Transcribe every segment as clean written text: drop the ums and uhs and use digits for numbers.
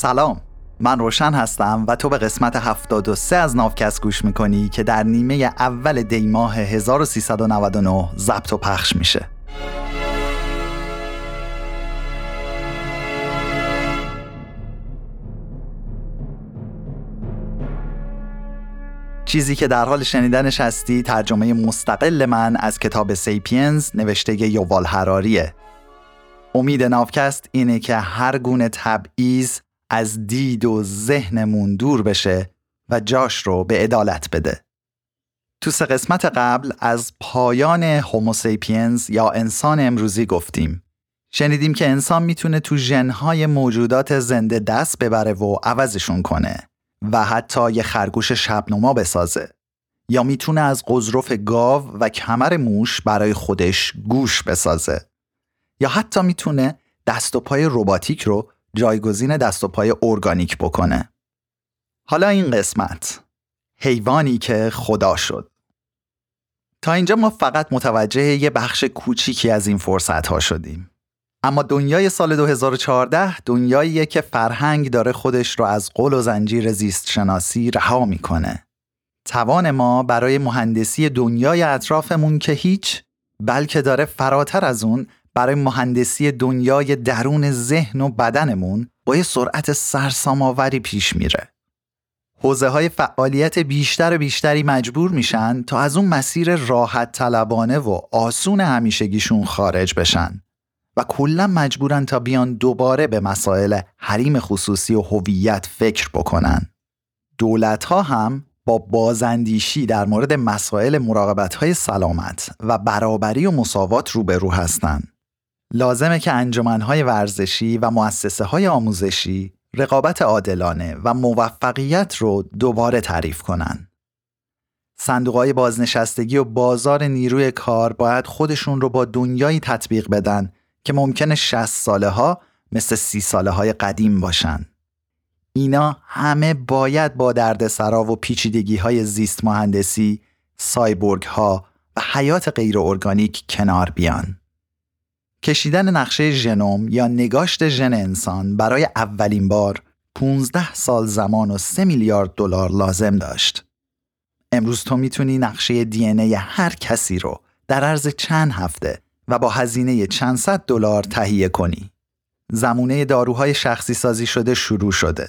سلام، من روشن هستم و تو به قسمت 73 از ناوکست گوش میکنی که در نیمه اول دیماه 1399 ضبط و پخش میشه. چیزی که در حال شنیدنش هستی ترجمه مستقل من از کتاب سیپینز نوشته یووال هراریه. امید ناوکست اینه که هر گونه تبعیض از دید و ذهنمون دور بشه و جاش رو به عدالت بده. تو سه قسمت قبل از پایان هوموسیپینز یا انسان امروزی گفتیم. شنیدیم که انسان میتونه تو ژن‌های موجودات زنده دست ببره و عوضشون کنه و حتی یه خرگوش شبنما بسازه، یا میتونه از قزرف گاو و کمر موش برای خودش گوش بسازه، یا حتی میتونه دست و پای رباتیک رو جایگزین دست و پای ارگانیک بکنه. حالا این قسمت، حیوانی که خدا شد. تا اینجا ما فقط متوجه یه بخش کوچیکی از این فرصت‌ها شدیم. اما دنیای سال 2014 دنیاییه که فرهنگ داره خودش رو از غل و زنجیر زیست شناسی رها میکنه. توان ما برای مهندسی دنیای اطرافمون که هیچ، بلکه داره فراتر از اون برای مهندسی دنیای درون ذهن و بدنمون با یه سرعت سرسام‌آوری پیش میره. حوزه‌های فعالیت بیشتری مجبور میشن تا از اون مسیر راحت طلبانه و آسون همیشگیشون خارج بشن و کلا مجبورن تا بیان دوباره به مسائل حریم خصوصی و هویت فکر بکنن. دولت‌ها هم با بازاندیشی در مورد مسائل مراقبت‌های سلامت و برابری و مساوات روبرو هستن. لازمه که انجمن‌های ورزشی و مؤسسه‌های آموزشی رقابت عادلانه و موفقیت رو دوباره تعریف کنن. صندوق‌های بازنشستگی و بازار نیروی کار باید خودشون رو با دنیایی تطبیق بدن که ممکنه 60 ساله‌ها مثل 30 ساله‌های قدیم باشن. اینا همه باید با دردسرا و پیچیدگی‌های زیست مهندسی، سایبورگ‌ها و حیات غیر ارگانیک کنار بیان. کشیدن نقشه ژنوم یا نگاشت ژن انسان برای اولین بار 15 سال زمان و 3 میلیارد دلار لازم داشت. امروز تو میتونی نقشه دی ان ای هر کسی رو در عرض چند هفته و با هزینه چند صد دلار تهیه کنی. زمونه داروهای شخصی سازی شده شروع شده.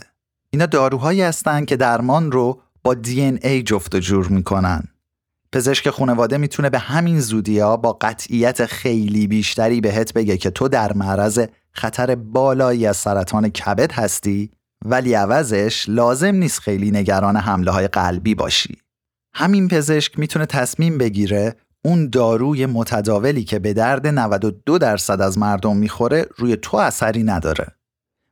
اینا داروهایی هستن که درمان رو با دی ان ای جفت و جور میکنن. پزشک خانواده میتونه به همین زودیا با قطعیت خیلی بیشتری بهت بگه که تو در معرض خطر بالایی از سرطان کبد هستی، ولی عوضش لازم نیست خیلی نگران حمله‌های قلبی باشی. همین پزشک میتونه تصمیم بگیره اون داروی متداولی که به درد 92% از مردم میخوره روی تو اثری نداره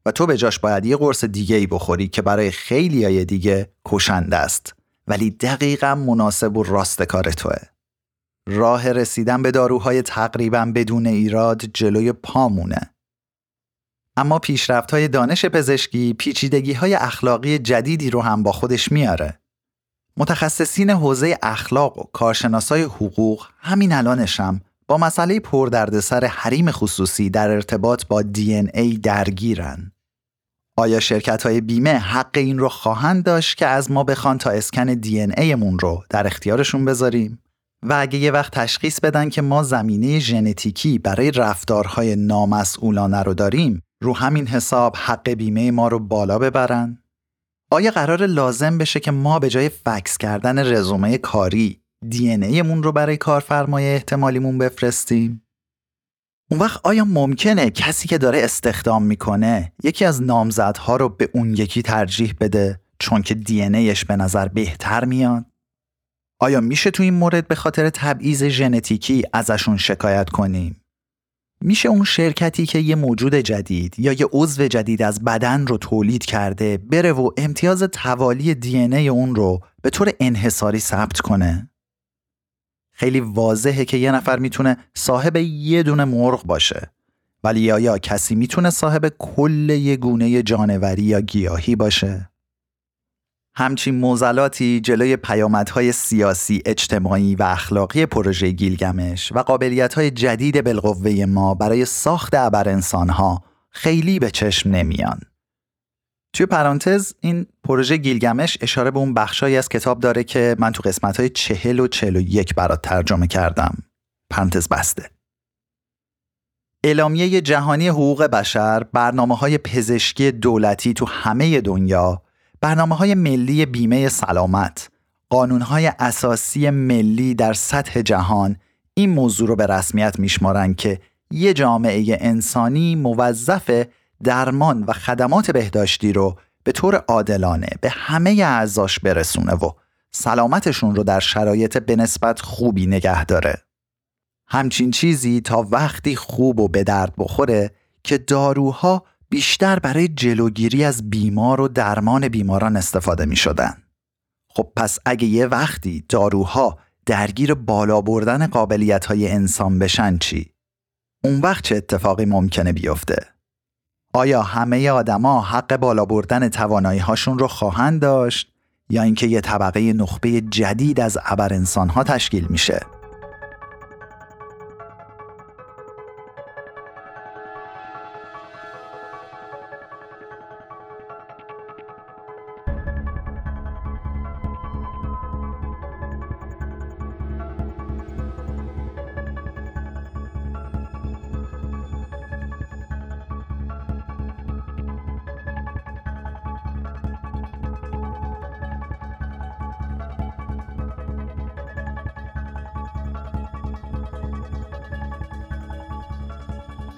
و تو به جاش باید یه قرص دیگه‌ای بخوری که برای خیلیای دیگه کشنده است، ولی دقیقاً مناسب و راست کار توه. راه رسیدن به داروهای تقریباً بدون ایراد جلوی پامونه. اما پیشرفت‌های دانش پزشکی پیچیدگی‌های اخلاقی جدیدی رو هم با خودش میاره. متخصصین حوزه اخلاق و کارشناسای حقوق همین الانش هم با مسئله پردردسر حریم خصوصی در ارتباط با دی ان ای درگیرن. آیا شرکت‌های بیمه حق این رو خواهند داشت که از ما بخوان تا اسکن دی ان ایمون رو در اختیارشون بذاریم؟ و اگه یه وقت تشخیص بدن که ما زمینه ژنتیکی برای رفتارهای نامسئولانه رو داریم، رو همین حساب حق بیمه ما رو بالا ببرن؟ آیا قرار لازم بشه که ما به جای فکس کردن رزومه کاری دی ان ایمون رو برای کارفرمای احتمالیمون بفرستیم؟ اون وقت آیا ممکنه کسی که داره استخدام میکنه یکی از نامزدها رو به اون یکی ترجیح بده چون که دی ان ایش به نظر بهتر میاد؟ آیا میشه تو این مورد به خاطر تبعیض ژنتیکی ازشون شکایت کنیم؟ میشه اون شرکتی که یه موجود جدید یا یه عضو جدید از بدن رو تولید کرده بره و امتیاز توالی دی ان ای اون رو به طور انحصاری ثبت کنه؟ خیلی واضحه که یه نفر میتونه صاحب یه دونه مرغ باشه، ولی یا کسی میتونه صاحب کل یه گونه جانوری یا گیاهی باشه. همچین معضلاتی جلوی پیامدهای سیاسی، اجتماعی و اخلاقی پروژه گیلگمش و قابلیت‌های جدید بالقوه ما برای ساخت ابرانسان‌ها خیلی به چشم نمیان. توی پرانتز این پروژه گیلگمش اشاره به اون بخشایی از کتاب داره که من تو قسمت‌های 40 و 41 برات ترجمه کردم. پرانتز بسته. اعلامیه جهانی حقوق بشر، برنامه‌های پزشکی دولتی تو همه دنیا، برنامه‌های ملی بیمه سلامت، قانون‌های اساسی ملی در سطح جهان این موضوع رو به رسمیت میشمارن که یه جامعه انسانی موظف درمان و خدمات بهداشتی رو به طور عادلانه به همه اعضاش برسونه و سلامتشون رو در شرایط به نسبت خوبی نگه داره. همچین چیزی تا وقتی خوب و به درد بخوره که داروها بیشتر برای جلوگیری از بیمار و درمان بیماران استفاده می شدن. خب پس اگه یه وقتی داروها درگیر بالا بردن قابلیت‌های انسان بشن چی؟ اون وقت چه اتفاقی ممکنه بیفته؟ آیا همه آدما حق بالا بردن توانایی‌هاشون رو خواهند داشت یا اینکه یه طبقه نخبه جدید از ابر انسان‌ها تشکیل میشه؟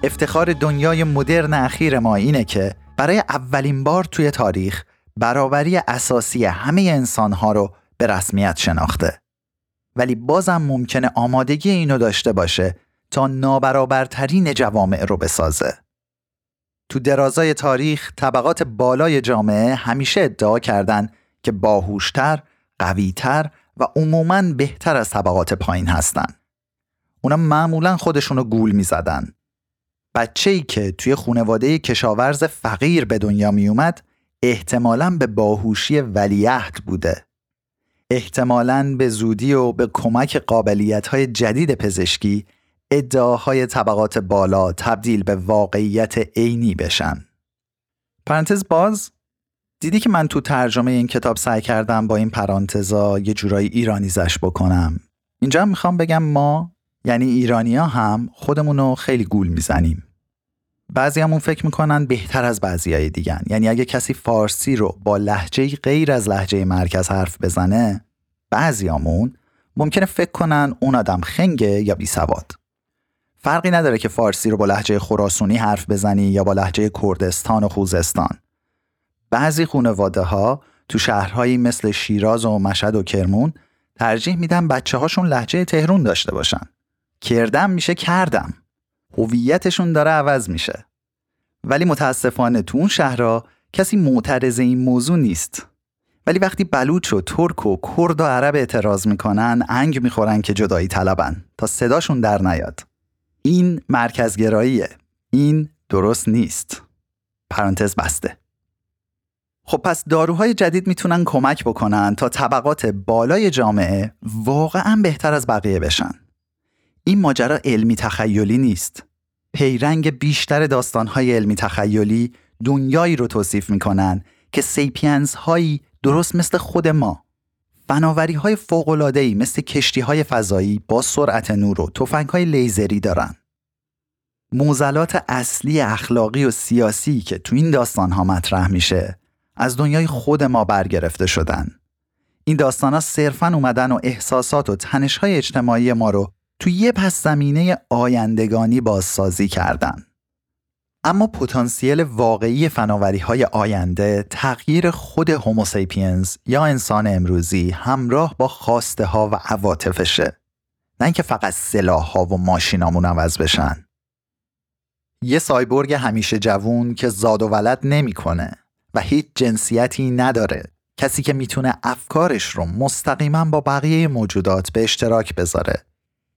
افتخار دنیای مدرن اخیر ما اینه که برای اولین بار توی تاریخ برابری اساسی همه انسان‌ها رو به رسمیت شناخته. ولی بازم ممکنه آمادگی اینو داشته باشه تا نابرابرترین جوامع رو بسازه. تو درازای تاریخ طبقات بالای جامعه همیشه ادعا کردن که باهوشتر، قویتر و عموماً بهتر از طبقات پایین هستن. اونا معمولاً خودشونو گول می‌زدن. بچه‌ای که توی خانواده کشاورز فقیر به دنیا می اومد احتمالاً به باهوشی ولیعهد بوده. احتمالاً به زودی و به کمک قابلیت‌های جدید پزشکی ادعاهای طبقات بالا تبدیل به واقعیت عینی بشن. پرانتز باز. دیدی که من تو ترجمه این کتاب سعی کردم با این پرانتزا یه جورایی ایرانیزش بکنم. اینجا میخوام بگم ما، یعنی ایرانی‌ها، هم خودمونو خیلی گول میزنیم. بعضیامون فکر میکنن بهتر از بعضیای دیگه‌ن. یعنی اگه کسی فارسی رو با لهجه‌ای غیر از لهجه مرکز حرف بزنه، بعضیامون ممکنه فکر کنن اون آدم خنگه یا بیسواد. فرقی نداره که فارسی رو با لهجه خراسانی حرف بزنی یا با لهجه کردستان و خوزستان. بعضی خانواده‌ها تو شهرهایی مثل شیراز و مشهد و کرمان ترجیح میدن بچه‌هاشون لهجه تهران داشته باشن. کردم میشه کردم. هویتشون داره عوض میشه. ولی متاسفانه تو اون شهرها کسی معترض این موضوع نیست. ولی وقتی بلوچ و ترک و کرد و عرب اعتراض میکنن، انگ میخورن که جدایی طلبن تا صداشون در نیاد. این مرکزگراییه. این درست نیست. پرانتز بسته. خب پس داروهای جدید میتونن کمک بکنن تا طبقات بالای جامعه واقعا بهتر از بقیه بشن. این ماجرا علمی تخیلی نیست. پیرنگ بیشتر داستان‌های علمی تخیلی دنیایی رو توصیف می‌کنن که سیپینز هایی درست مثل خود ما، فناوری‌های فوق‌العاده‌ای مثل کشتی‌های فضایی با سرعت نور و تفنگ‌های لیزری دارن. معضلات اصلی اخلاقی و سیاسی که تو این داستان‌ها مطرح میشه، از دنیای خود ما برگرفته شدن. این داستان‌ها صرفاً اومدن و احساسات و تنش‌های اجتماعی ما رو تو یه پس زمینه آیندگانی بازسازی کردن. اما پتانسیل واقعی فناوری‌های آینده تغییر خود هوموسیپینز یا انسان امروزی همراه با خواسته ها و عواطفشه. نه اینکه فقط سلاح ها و ماشینامون عوض بشن. یه سایبورگ همیشه جوون که زاد و ولد نمی‌کنه و هیچ جنسیتی نداره. کسی که میتونه افکارش رو مستقیما با بقیه موجودات به اشتراک بذاره.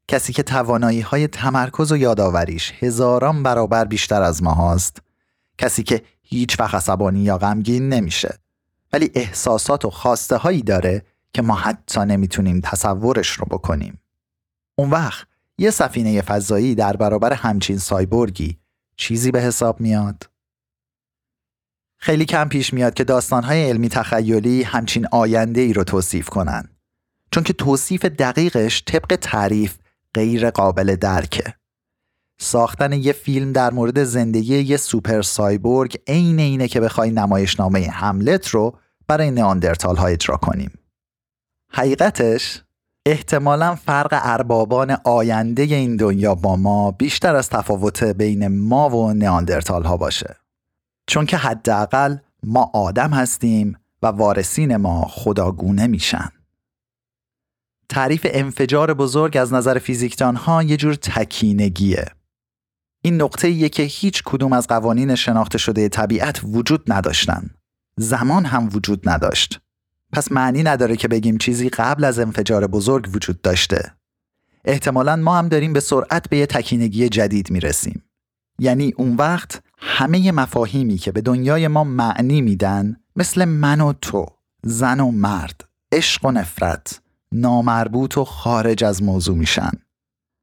کسی که توانایی‌های تمرکز و یادآوریش هزاران برابر بیشتر از ما هاست. کسی که هیچ وقت عصبانی یا غمگین نمیشه، ولی احساسات و خواسته‌هایی داره که ما حتی نمیتونیم تصورش رو بکنیم. اون وقت یه سفینه فضایی در برابر همچین سایبورگی چیزی به حساب میاد؟ خیلی کم پیش میاد که داستان‌های علمی تخیلی همچین آینده‌ای رو توصیف کنن، چون که توصیف دقیقش طبق تعریف غیر قابل درکه. ساختن یه فیلم در مورد زندگی یه سوپر سایبورگ عین اینه که بخوای نمایشنامه هملت رو برای نئاندرتال ها اجرا کنیم. حقیقتش احتمالاً فرق اربابان آینده این دنیا با ما بیشتر از تفاوت بین ما و نئاندرتال ها باشه، چون که حداقل ما آدم هستیم و وارثین ما خداگونه میشن. تعریف انفجار بزرگ از نظر فیزیکدان‌ها یه جور تکینگیه. این نقطه‌ایه که هیچ کدوم از قوانین شناخته شده طبیعت وجود نداشتن. زمان هم وجود نداشت. پس معنی نداره که بگیم چیزی قبل از انفجار بزرگ وجود داشته. احتمالاً ما هم داریم به سرعت به یه تکینگی جدید میرسیم. یعنی اون وقت همه مفاهیمی که به دنیای ما معنی میدن، مثل من و تو، زن و مرد، عشق و نفرت، نامربوط و خارج از موضوع میشن.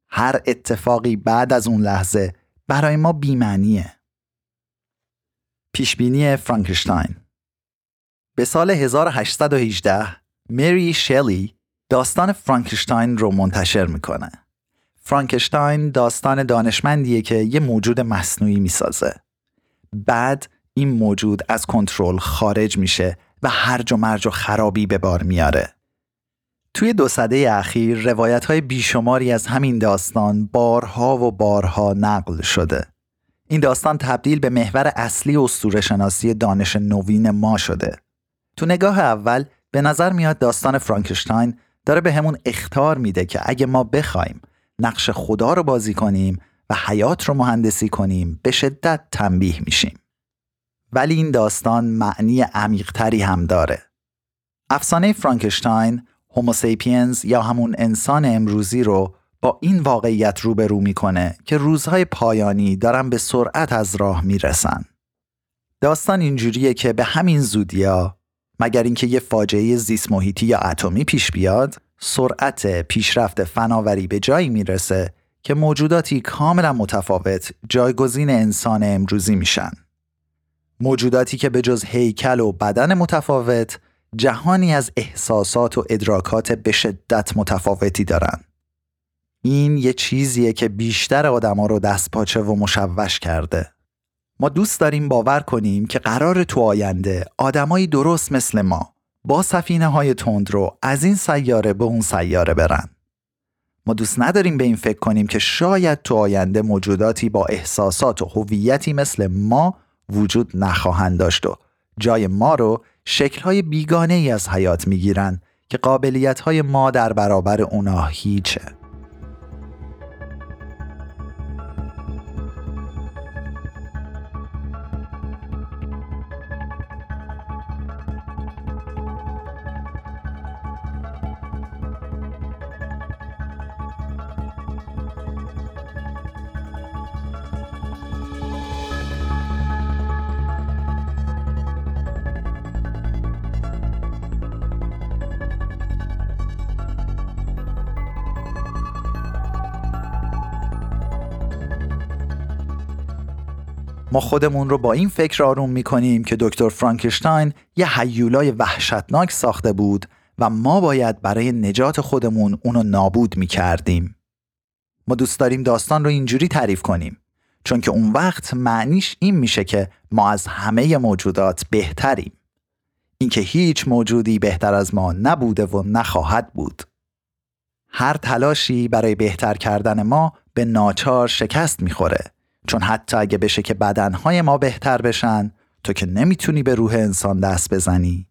هر اتفاقی بعد از اون لحظه برای ما بی‌معنیه. پیشبینی فرانکشتاین. به سال 1818 مری شلی داستان فرانکشتاین رو منتشر میکنه. فرانکشتاین داستان دانشمندیه که یه موجود مصنوعی میسازه. بعد این موجود از کنترل خارج میشه و هرج و مرج و خرابی به بار میاره. توی 2 سده اخیر روایت‌های بیشماری از همین داستان بارها و بارها نقل شده. این داستان تبدیل به محور اصلی اسطوره‌شناسی دانش نوین ما شده. تو نگاه اول به نظر میاد داستان فرانکشتاین داره به همون اخطار میده که اگه ما بخوایم نقش خدا رو بازی کنیم و حیات رو مهندسی کنیم به شدت تنبیه میشیم. ولی این داستان معنی عمیق‌تری هم داره. افسانه فرانکشتاین هومو سیپینز یا همون انسان امروزی رو با این واقعیت روبرو میکنه که روزهای پایانی دارن به سرعت از راه میرسن. داستان اینجوریه که به همین زودیا، مگر اینکه یه فاجعه زیست محیطی یا اتمی پیش بیاد، سرعت پیشرفت فناوری به جایی میرسه که موجوداتی کاملا متفاوت جایگزین انسان امروزی میشن. موجوداتی که به جز هیکل و بدن متفاوت، جهانی از احساسات و ادراکات به شدت متفاوتی دارن. این یه چیزیه که بیشتر آدما رو دست پاچه و مشوش کرده. ما دوست داریم باور کنیم که قرار تو آینده آدمایی درست مثل ما با سفینه‌های تندرو از این سیاره به اون سیاره برن. ما دوست نداریم به این فکر کنیم که شاید تو آینده موجوداتی با احساسات و هویتی مثل ما وجود نخواهند داشت و جای ما رو شکل‌های بیگانه‌ای از حیات می‌گیرن که قابلیت‌های ما در برابر اونا هیچه. ما خودمون رو با این فکر آروم می‌کنیم که دکتر فرانکشتاین یه هیولای وحشتناک ساخته بود و ما باید برای نجات خودمون اونو نابود می‌کردیم. ما دوست داریم داستان رو اینجوری تعریف کنیم، چون که اون وقت معنیش این میشه که ما از همه موجودات بهتریم. اینکه هیچ موجودی بهتر از ما نبوده و نخواهد بود. هر تلاشی برای بهتر کردن ما به ناچار شکست می‌خوره. چون حتی اگه بشه که بدنهای ما بهتر بشن، تو که نمیتونی به روح انسان دست بزنی.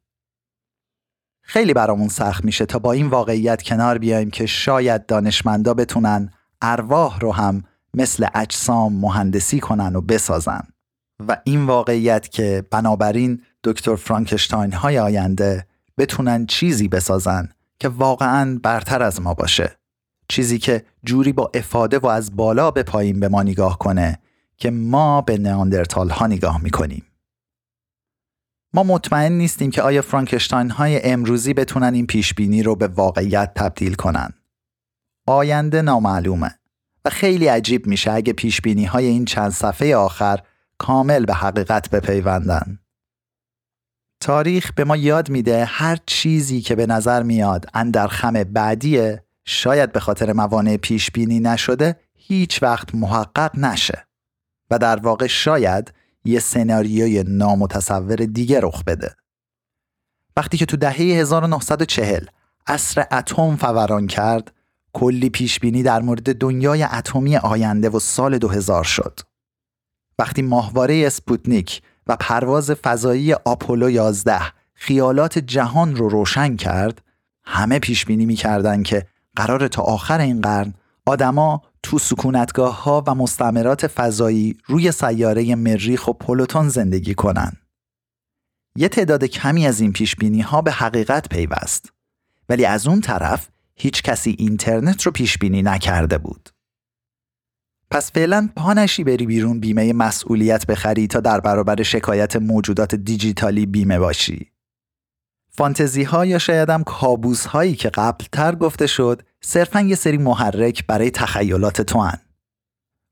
خیلی برامون سخت میشه تا با این واقعیت کنار بیایم که شاید دانشمندا بتونن ارواح رو هم مثل اجسام مهندسی کنن و بسازن. و این واقعیت که بنابراین دکتر فرانکشتاین های آینده بتونن چیزی بسازن که واقعاً برتر از ما باشه. چیزی که جوری با افاده و از بالا به پایین به ما نگاه کنه که ما به نئاندرتال ها نگاه میکنیم. ما مطمئن نیستیم که آیا فرانکشتاین های امروزی بتونن این پیشبینی رو به واقعیت تبدیل کنن. آینده نامعلومه و خیلی عجیب میشه اگه پیشبینی های این چند صفحه آخر کامل به حقیقت بپیوندن. تاریخ به ما یاد میده هر چیزی که به نظر میاد اندر خم بعدیه، شاید به خاطر موانع پیش بینی نشده هیچ وقت محقق نشه و در واقع شاید یه سناریوی نامتصور دیگه رخ بده. وقتی که تو دهه 1940 عصر اتم فوران کرد، کلی پیش بینی در مورد دنیای اتمی آینده و سال 2000 شد. وقتی ماهواره اسپوتنیک و پرواز فضایی آپولو 11 خیالات جهان رو روشن کرد، همه پیش بینی می‌کردن که قراره تا آخر این قرن آدما تو سکونتگاه‌ها و مستعمرات فضایی روی سیاره مریخ و پلوتون زندگی کنن. یه تعداد کمی از این پیش بینی‌ها به حقیقت پیوست، ولی از اون طرف هیچ کسی اینترنت رو پیش بینی نکرده بود. پس فعلا پانشی بری بیرون بیمه مسئولیت بخری تا در برابر شکایت موجودات دیجیتالی بیمه باشی. فانتزی ها یا شاید هم کابوس هایی که قبل تر گفته شد صرفا یه سری محرک برای تخیلات تو هن.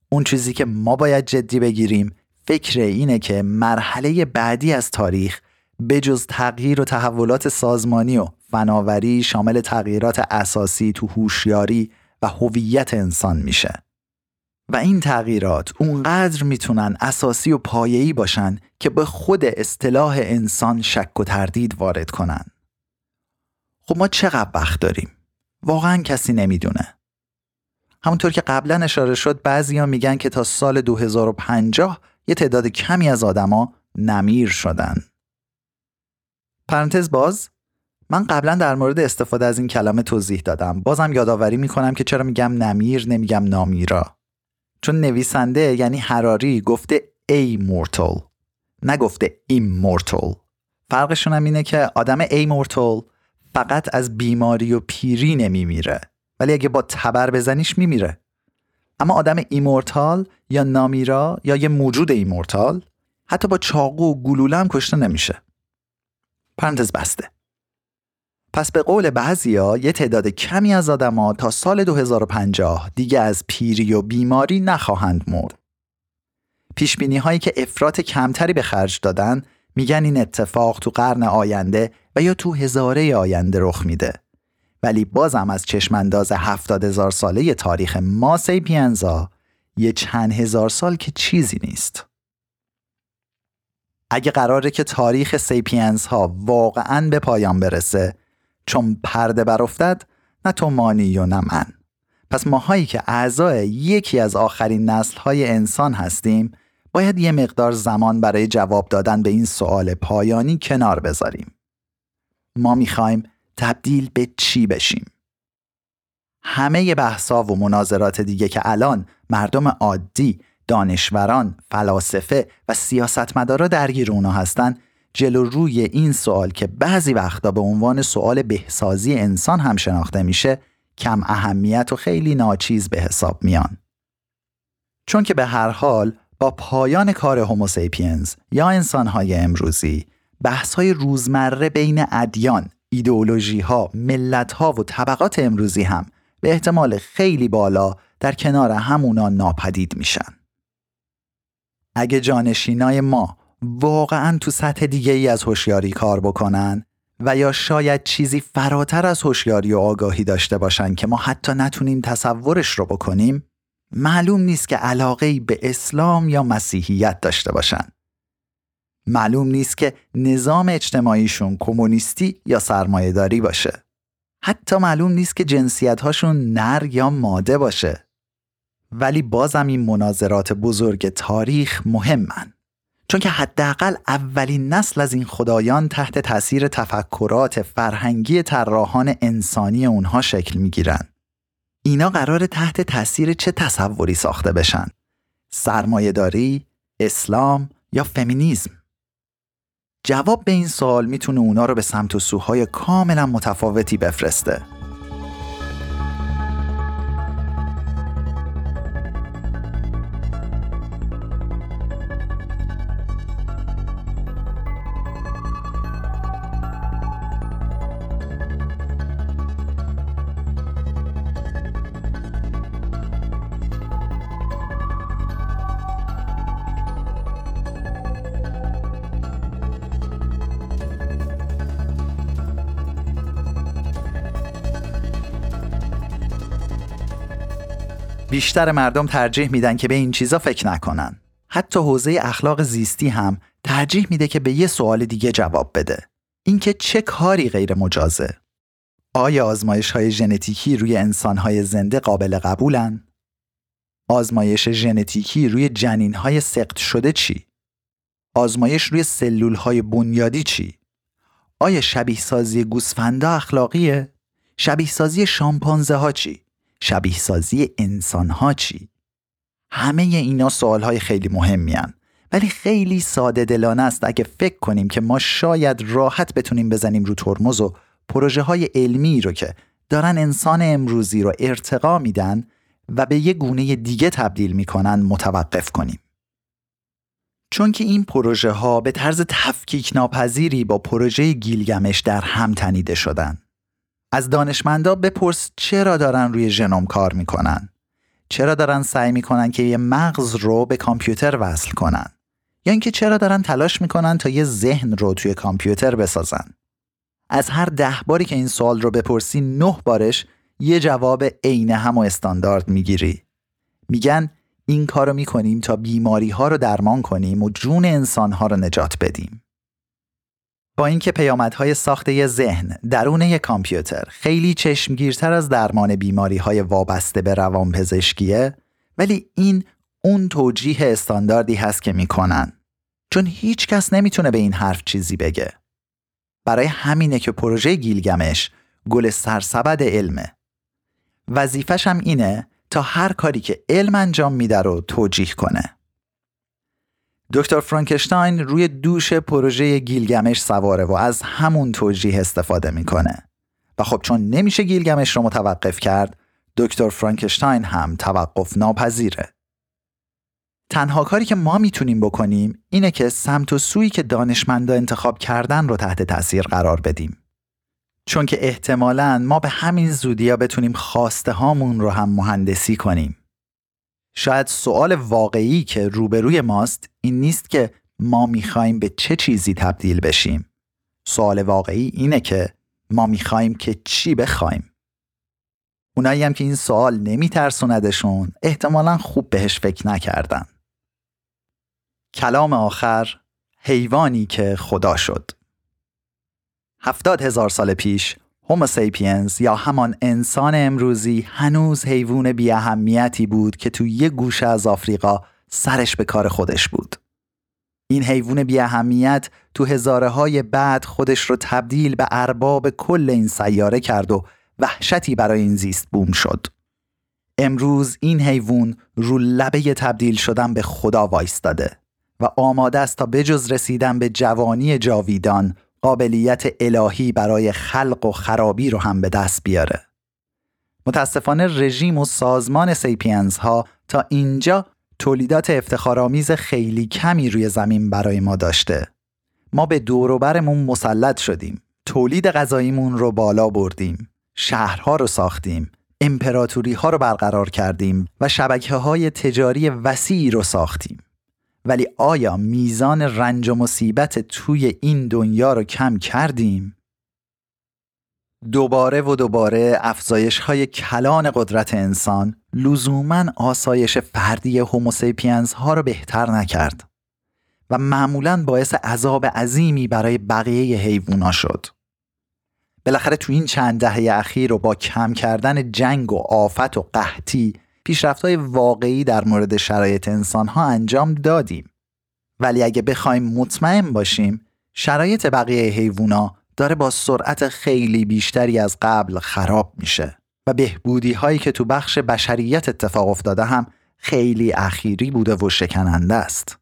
اون چیزی که ما باید جدی بگیریم فکر اینه که مرحله بعدی از تاریخ بجز تغییر و تحولات سازمانی و فناوری شامل تغییرات اساسی تو هوشیاری و هویت انسان میشه. و این تغییرات اونقدر میتونن اساسی و پایه‌ای باشن که به خود اصطلاح انسان شک و تردید وارد کنن. خب ما چقدر وقت داریم؟ واقعا کسی نمیدونه. همونطور که قبلا اشاره شد، بعضیا میگن که تا سال 2050 یه تعداد کمی از آدما نمیر شدن. پرانتز باز، من قبلا در مورد استفاده از این کلمه توضیح دادم. بازم یادآوری میکنم که چرا میگم نمیر نمیگم نامیرا، چون نویسنده یعنی هراری گفته ای مورتال، نگفته ایمورتال. فرقشون هم اینه که آدم ای مورتال فقط از بیماری و پیری نمیمیره، ولی اگه با تبر بزنیش میمیره. اما آدم ایمورتال یا نامیرا یا یه موجود ایمورتال حتی با چاقو و گلوله هم کشته نمیشه. پرانتز بسته. پس به قول بعضیا یه تعداد کمی از آدما تا سال 2050 دیگه از پیری و بیماری نخواهند مرد. پیش بینی هایی که افراط کمتری به خرج دادن میگن این اتفاق تو قرن آینده و یا تو هزاره آینده رخ میده. ولی بازم از چشم انداز 70,000 ساله تاریخ ما سیپینزا یه چند هزار سال که چیزی نیست. اگه قراره که تاریخ سیپینز ها واقعاً به پایان برسه، چون پرده بر افتد، نه تو مانی و نه من. پس ماهایی که اعضای یکی از آخرین نسل‌های انسان هستیم، باید یه مقدار زمان برای جواب دادن به این سوال پایانی کنار بذاریم. ما می‌خوایم تبدیل به چی بشیم؟ همه بحث‌ها و مناظرات دیگه که الان مردم عادی، دانشوران، فلاسفه و سیاستمدارا درگیر اونا هستن، جلو روی این سوال که بعضی وقتا به عنوان سوال بهسازی انسان هم شناخته میشه کم اهمیت و خیلی ناچیز به حساب میان. چون که به هر حال با پایان کار هوموسیپینز یا انسانهای امروزی بحث‌های روزمره بین ادیان، ایدئولوژی‌ها، ملت‌ها و طبقات امروزی هم به احتمال خیلی بالا در کنار همونا ناپدید میشن. اگه جانشینای ما واقعاً تو سطح دیگه ای از هوشیاری کار بکنن و یا شاید چیزی فراتر از هوشیاری و آگاهی داشته باشن که ما حتی نتونیم تصورش رو بکنیم، معلوم نیست که علاقه‌ای به اسلام یا مسیحیت داشته باشن. معلوم نیست که نظام اجتماعیشون کمونیستی یا سرمایه‌داری باشه. حتی معلوم نیست که جنسیت‌هاشون نر یا ماده باشه. ولی بازم این مناظرات بزرگ تاریخ مهمن، چون که حداقل اولین نسل از این خدایان تحت تاثیر تفکرات فرهنگی طراحان انسانی اونها شکل میگیرن. اینا قراره تحت تاثیر چه تصوری ساخته بشن؟ سرمایه‌داری، اسلام یا فمینیسم؟ جواب به این سوال میتونه اونا رو به سمت و سوهای کاملا متفاوتی بفرسته. بیشتر مردم ترجیح میدن که به این چیزا فکر نکنن. حتی حوزه اخلاق زیستی هم ترجیح میده که به یه سوال دیگه جواب بده. اینکه چه کاری غیر مجازه؟ آیا آزمایش‌های ژنتیکی روی انسان‌های زنده قابل قبولن؟ آزمایش ژنتیکی روی جنین‌های سقط شده چی؟ آزمایش روی سلول‌های بنیادی چی؟ آیا شبیه‌سازی گوسفندا اخلاقیه؟ شبیه‌سازی شامپانزه‌ها چی؟ شبیه‌سازی انسان‌ها چی؟ همه اینا سوال‌های خیلی مهمی‌ان، ولی خیلی ساده‌دلانه است اگه فکر کنیم که ما شاید راحت بتونیم بزنیم رو ترمز و پروژه‌های علمی رو که دارن انسان امروزی رو ارتقا میدن و به یه گونه دیگه تبدیل میکنن متوقف کنیم. چون که این پروژه‌ها به طرز تفکیک ناپذیری با پروژه گیلگمش در هم تنیده شدن. از دانشمندا بپرس چرا دارن روی ژنوم کار میکنن؟ چرا دارن سعی میکنن که یه مغز رو به کامپیوتر وصل کنن؟ یا اینکه چرا دارن تلاش میکنن تا یه ذهن رو توی کامپیوتر بسازن؟ از هر 10 باری که این سوال رو بپرسی 9 بارش یه جواب عین هم و استاندارد میگیری. میگن این کارو میکنیم تا بیماری ها رو درمان کنیم و جون انسان ها رو نجات بدیم. با اینکه پیامدهای ساخت یه ذهن درون یه کامپیوتر خیلی چشمگیرتر از درمان بیماری های وابسته به روانپزشکیه، ولی این اون توجیه استانداردی هست که میکنن، چون هیچ کس نمیتونه به این حرف چیزی بگه. برای همینه که پروژه گیلگمش گل سرسبد علمه. وظیفش هم اینه تا هر کاری که علم انجام میده رو توجیه کنه. دکتر فرانکشتاین روی دوش پروژه گیلگمش سواره و از همون توجیه استفاده میکنه. و خب چون نمیشه گیلگمش رو متوقف کرد، دکتر فرانکشتاین هم توقف ناپذیره. تنها کاری که ما میتونیم بکنیم اینه که سمت و سویی که دانشمندا انتخاب کردن رو تحت تأثیر قرار بدیم. چون که احتمالاً ما به همین زودی ها بتونیم خواسته هامون رو هم مهندسی کنیم. شاید سوال واقعی که روبروی ماست این نیست که ما میخوایم به چه چیزی تبدیل بشیم. سوال واقعی اینه که ما میخوایم که چی بخوایم. اونایی هم که این سوال نمیترسوندشون احتمالاً خوب بهش فکر نکردن. کلام آخر، حیوانی که خدا شد. 70,000 سال پیش، هومو سیپینز یا همان انسان امروزی هنوز حیوان بی اهمیتی بود که تو یه گوشه از آفریقا سرش به کار خودش بود. این حیوان بی اهمیت تو هزاره های بعد خودش رو تبدیل به ارباب کل این سیاره کرد و وحشتی برای این زیست بوم شد. امروز این حیوان رو لبه تبدیل شدن به خدا وایستاده و آماده است تا بجز رسیدن به جوانی جاویدان، قابلیت الهی برای خلق و خرابی رو هم به دست بیاره. متاسفانه رژیم و سازمان سیپینز ها تا اینجا تولیدات افتخارآمیز خیلی کمی روی زمین برای ما داشته. ما به دور و برمون مسلط شدیم. تولید غذاییمون رو بالا بردیم. شهرها رو ساختیم. امپراتوری ها رو برقرار کردیم و شبکه‌های تجاری وسیعی رو ساختیم. ولی آیا میزان رنج و مصیبت توی این دنیا رو کم کردیم؟ دوباره افزایش‌های کلان قدرت انسان لزوماً آسایش فردی هوموسیپینز ها رو بهتر نکرد و معمولاً باعث عذاب عظیمی برای بقیه حیوونا شد. بالاخره تو این چند دهه اخیر و با کم کردن جنگ و آفت و قحطی پیشرفت‌های واقعی در مورد شرایط انسان‌ها انجام دادیم، ولی اگه بخوایم مطمئن باشیم شرایط بقیه حیوونا داره با سرعت خیلی بیشتری از قبل خراب میشه و بهبودی‌هایی که تو بخش بشریت اتفاق افتاده هم خیلی اخیری بوده و شکننده است.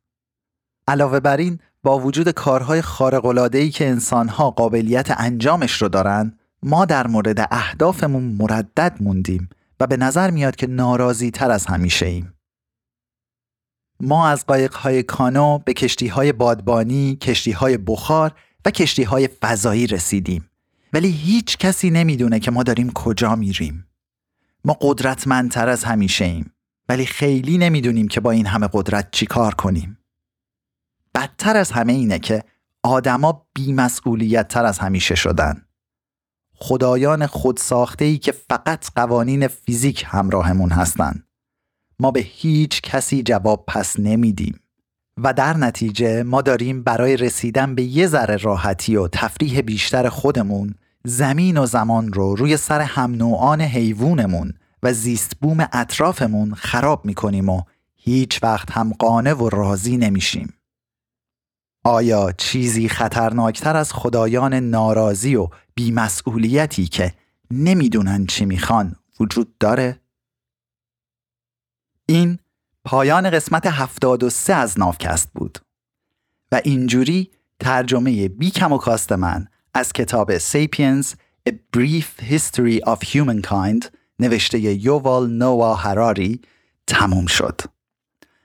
علاوه بر این، با وجود کارهای خارق‌العاده‌ای که انسان‌ها قابلیت انجامش رو دارن، ما در مورد اهدافمون مردد موندیم و به نظر میاد که ناراضی تر از همیشه ایم. ما از قایق‌های کانو به کشتی‌های بادبانی، کشتی‌های بخار و کشتی‌های فضایی رسیدیم. ولی هیچ کسی نمیدونه که ما داریم کجا میریم. ما قدرتمندتر از همیشه ایم، ولی خیلی نمیدونیم که با این همه قدرت چی کار کنیم. بدتر از همه اینه که آدما بی‌مسئولیت‌تر از همیشه شدن. خدایان خودساخته‌ای که فقط قوانین فیزیک همراهمون هستن ما به هیچ کسی جواب پس نمیدیم و در نتیجه ما داریم برای رسیدن به یه ذره راحتی و تفریح بیشتر خودمون زمین و زمان رو روی سر هم نوعان حیوانمون و زیست بوم اطرافمون خراب میکنیم و هیچ وقت هم قانع و راضی نمیشیم. آیا چیزی خطرناکتر از خدایان ناراضی و بی‌مسئولیتی که نمیدونن چی میخوان وجود داره؟ این پایان قسمت 73 از ناوکست بود و اینجوری ترجمه بی کم و کاست من از کتاب Sapiens A Brief History of Humankind نوشته یووال نوا هراری تموم شد.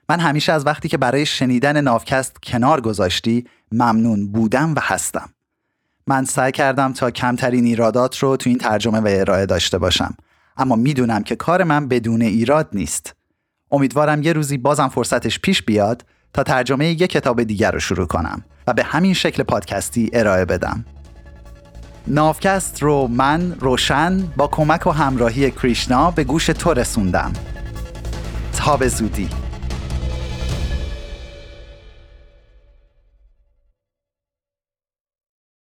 من همیشه از وقتی که برای شنیدن ناوکست کنار گذاشتی ممنون بودم و هستم. من سعی کردم تا کمترین ایرادات رو تو این ترجمه و ارائه داشته باشم، اما میدونم که کار من بدون ایراد نیست. امیدوارم یه روزی بازم فرصتش پیش بیاد تا ترجمه یک کتاب دیگر رو شروع کنم و به همین شکل پادکستی ارائه بدم. ناوکست رو من روشن با کمک و همراهی کریشنا به گوش تو رسوندم. تا به زودی.